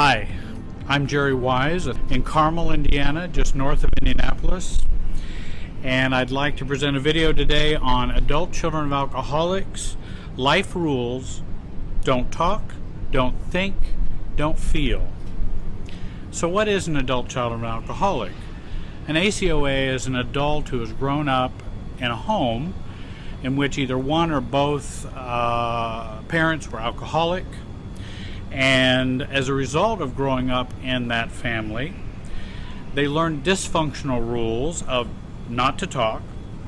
Hi, I'm Jerry Wise in Carmel, Indiana, just north of Indianapolis, and I'd like to present a video today on adult children of alcoholics, life rules, don't talk, don't think, don't feel. So what is an adult child of an alcoholic? An ACOA is an adult who has grown up in a home in which either one or both parents were alcoholic, and as a result of growing up in that family, they learned dysfunctional rules of not to talk,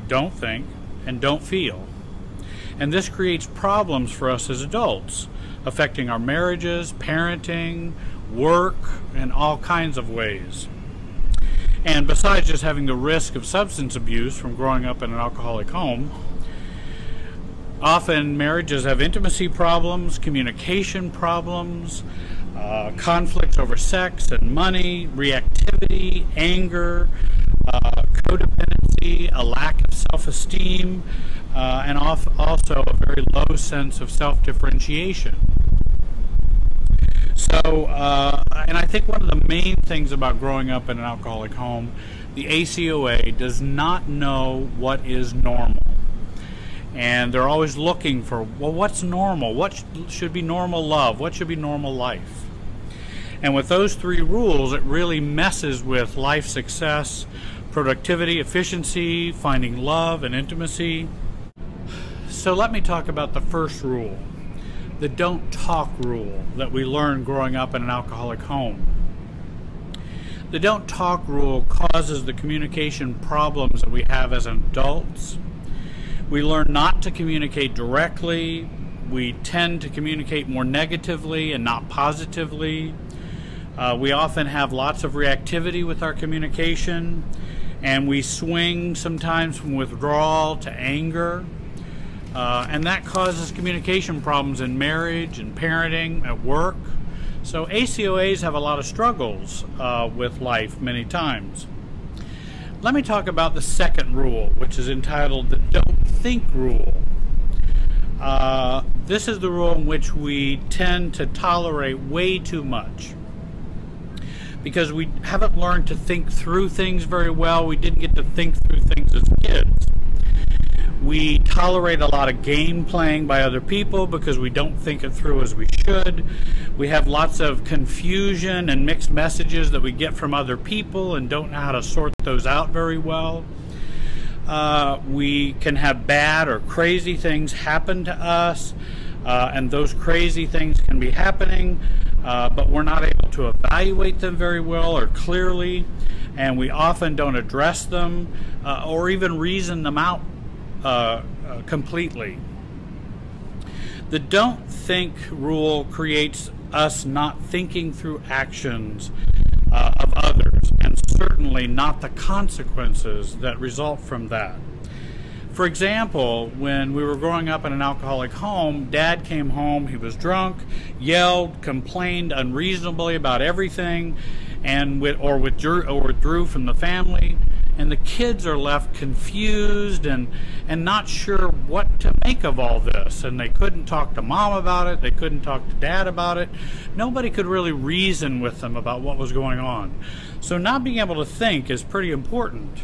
don't think, and don't feel. And this creates problems for us as adults, affecting our marriages, parenting, work, in all kinds of ways. And besides just having the risk of substance abuse from growing up in an alcoholic home, often marriages have intimacy problems, communication problems, conflicts over sex and money, reactivity, anger, codependency, a lack of self-esteem, and also a very low sense of self-differentiation. So, and I think one of the main things about growing up in an alcoholic home, the ACOA does not know what is normal. And they're always looking for, well, what's normal? What should be normal love? What should be normal life? And with those three rules, it really messes with life success, productivity, efficiency, finding love and intimacy. So let me talk about the first rule, the don't talk rule that we learned growing up in an alcoholic home. The don't talk rule causes the communication problems that we have as adults. We learn not to communicate directly. We tend to communicate more negatively and not positively. We often have lots of reactivity with our communication, and we swing sometimes from withdrawal to anger. And that causes communication problems in marriage and parenting, at work. So ACOAs have a lot of struggles with life many times. Let me talk about the second rule, which is entitled the don't think rule. This is the rule in which we tend to tolerate way too much because we haven't learned to think through things very well. We didn't get to think through things as kids. We tolerate a lot of game playing by other people because we don't think it through as we should. We have lots of confusion and mixed messages that we get from other people and don't know how to sort those out very well. We can have bad or crazy things happen to us, and those crazy things can be happening, but we're not able to evaluate them very well or clearly, and we often don't address them or even reason them out completely. The don't think rule creates us not thinking through actions of others, and certainly not the consequences that result from that. For example, when we were growing up in an alcoholic home, Dad came home, he was drunk, yelled, complained unreasonably about everything, and withdrew from the family. And the kids are left confused and not sure what to make of all this. And they couldn't talk to Mom about it. They couldn't talk to Dad about it. Nobody could really reason with them about what was going on. So not being able to think is pretty important.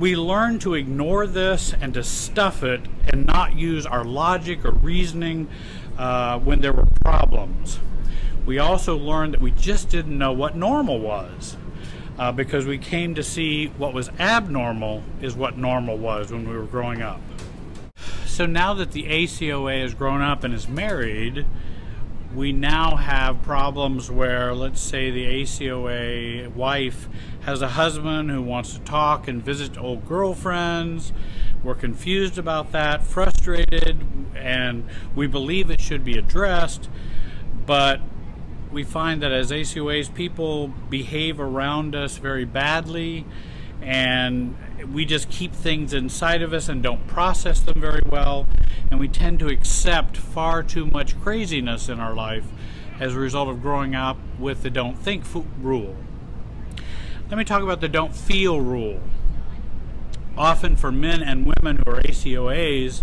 We learn to ignore this and to stuff it and not use our logic or reasoning when there were problems. We also learned that we just didn't know what normal was. Because we came to see what was abnormal is what normal was when we were growing up. So now that the ACOA has grown up and is married, we now have problems where, let's say, the ACOA wife has a husband who wants to talk and visit old girlfriends. We're confused about that, frustrated, and we believe it should be addressed, but we find that as ACOAs, people behave around us very badly, and we just keep things inside of us and don't process them very well, and we tend to accept far too much craziness in our life as a result of growing up with the don't think rule. Let me talk about the don't feel rule. Often for men and women who are ACOAs,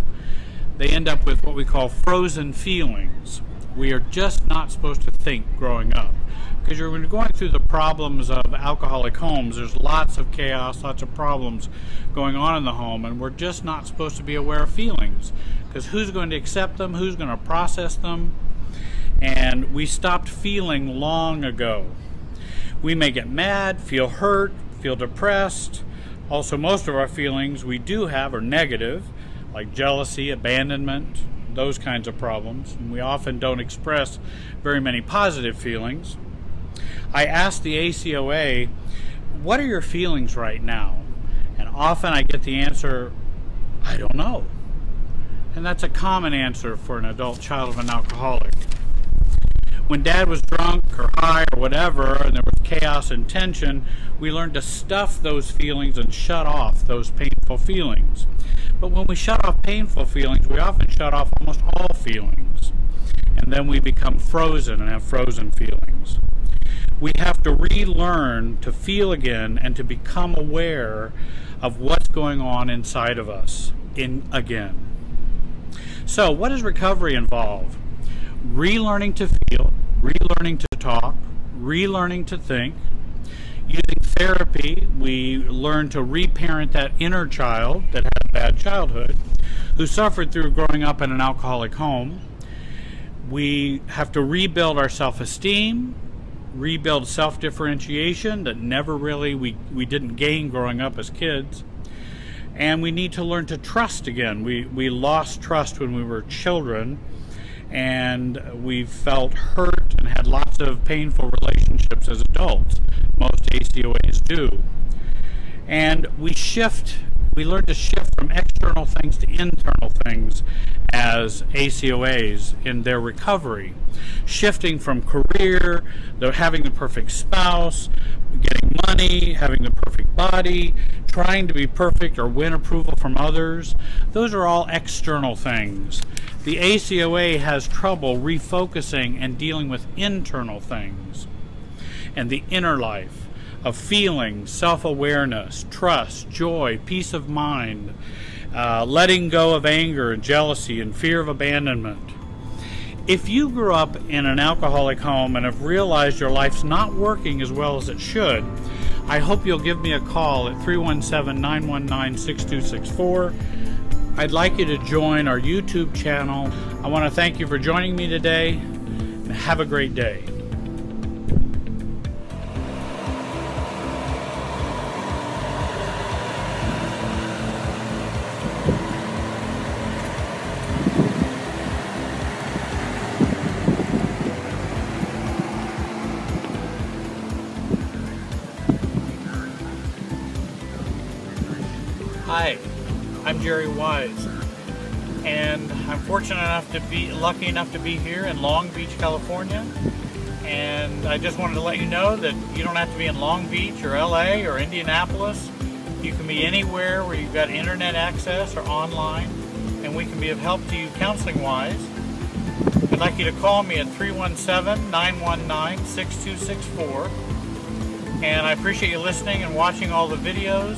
they end up with what we call frozen feelings. we are just not supposed to think growing up. Because when you're going through the problems of alcoholic homes, there's lots of chaos, lots of problems going on in the home, and we're just not supposed to be aware of feelings. Because who's going to accept them? Who's going to process them? And we stopped feeling long ago. We may get mad, feel hurt, feel depressed. Also, most of our feelings we do have are negative, like jealousy, abandonment, those kinds of problems. And we often don't express very many positive feelings. I asked the ACOA, what are your feelings right now? And often I get the answer, I don't know. And that's a common answer for an adult child of an alcoholic. When Dad was drunk or high or whatever, and there was chaos and tension, we learned to stuff those feelings and shut off those painful feelings. But when we shut off painful feelings, we often shut off almost all feelings. And then we become frozen and have frozen feelings. We have to relearn to feel again and to become aware of what's going on inside of us again. So what does recovery involve? Relearning to feel, relearning to talk, relearning to think. Using therapy, we learn to reparent that inner child that had a bad childhood, who suffered through growing up in an alcoholic home. We have to rebuild our self-esteem, rebuild self-differentiation that never really we didn't gain growing up as kids. And we need to learn to trust again. We lost trust when we were children, and we felt hurt and had lots of painful relationships as adults. Most ACOAs do. And we learn to shift from external things to internal things as ACOAs in their recovery. Shifting from career, having the perfect spouse, getting money, having the perfect body, trying to be perfect or win approval from others. Those are all external things. The ACOA has trouble refocusing and dealing with internal things and the inner life of feelings, self-awareness, trust, joy, peace of mind, letting go of anger and jealousy and fear of abandonment. If you grew up in an alcoholic home and have realized your life's not working as well as it should, I hope you'll give me a call at 317-919-6264. I'd like you to join our YouTube channel. I want to thank you for joining me today, and have a great day. Hi, I'm Jerry Wise, and I'm lucky enough to be here in Long Beach, California. And I just wanted to let you know that you don't have to be in Long Beach or LA or Indianapolis. You can be anywhere where you've got internet access or online, and we can be of help to you counseling-wise. I'd like you to call me at 317-919-6264. And I appreciate you listening and watching all the videos.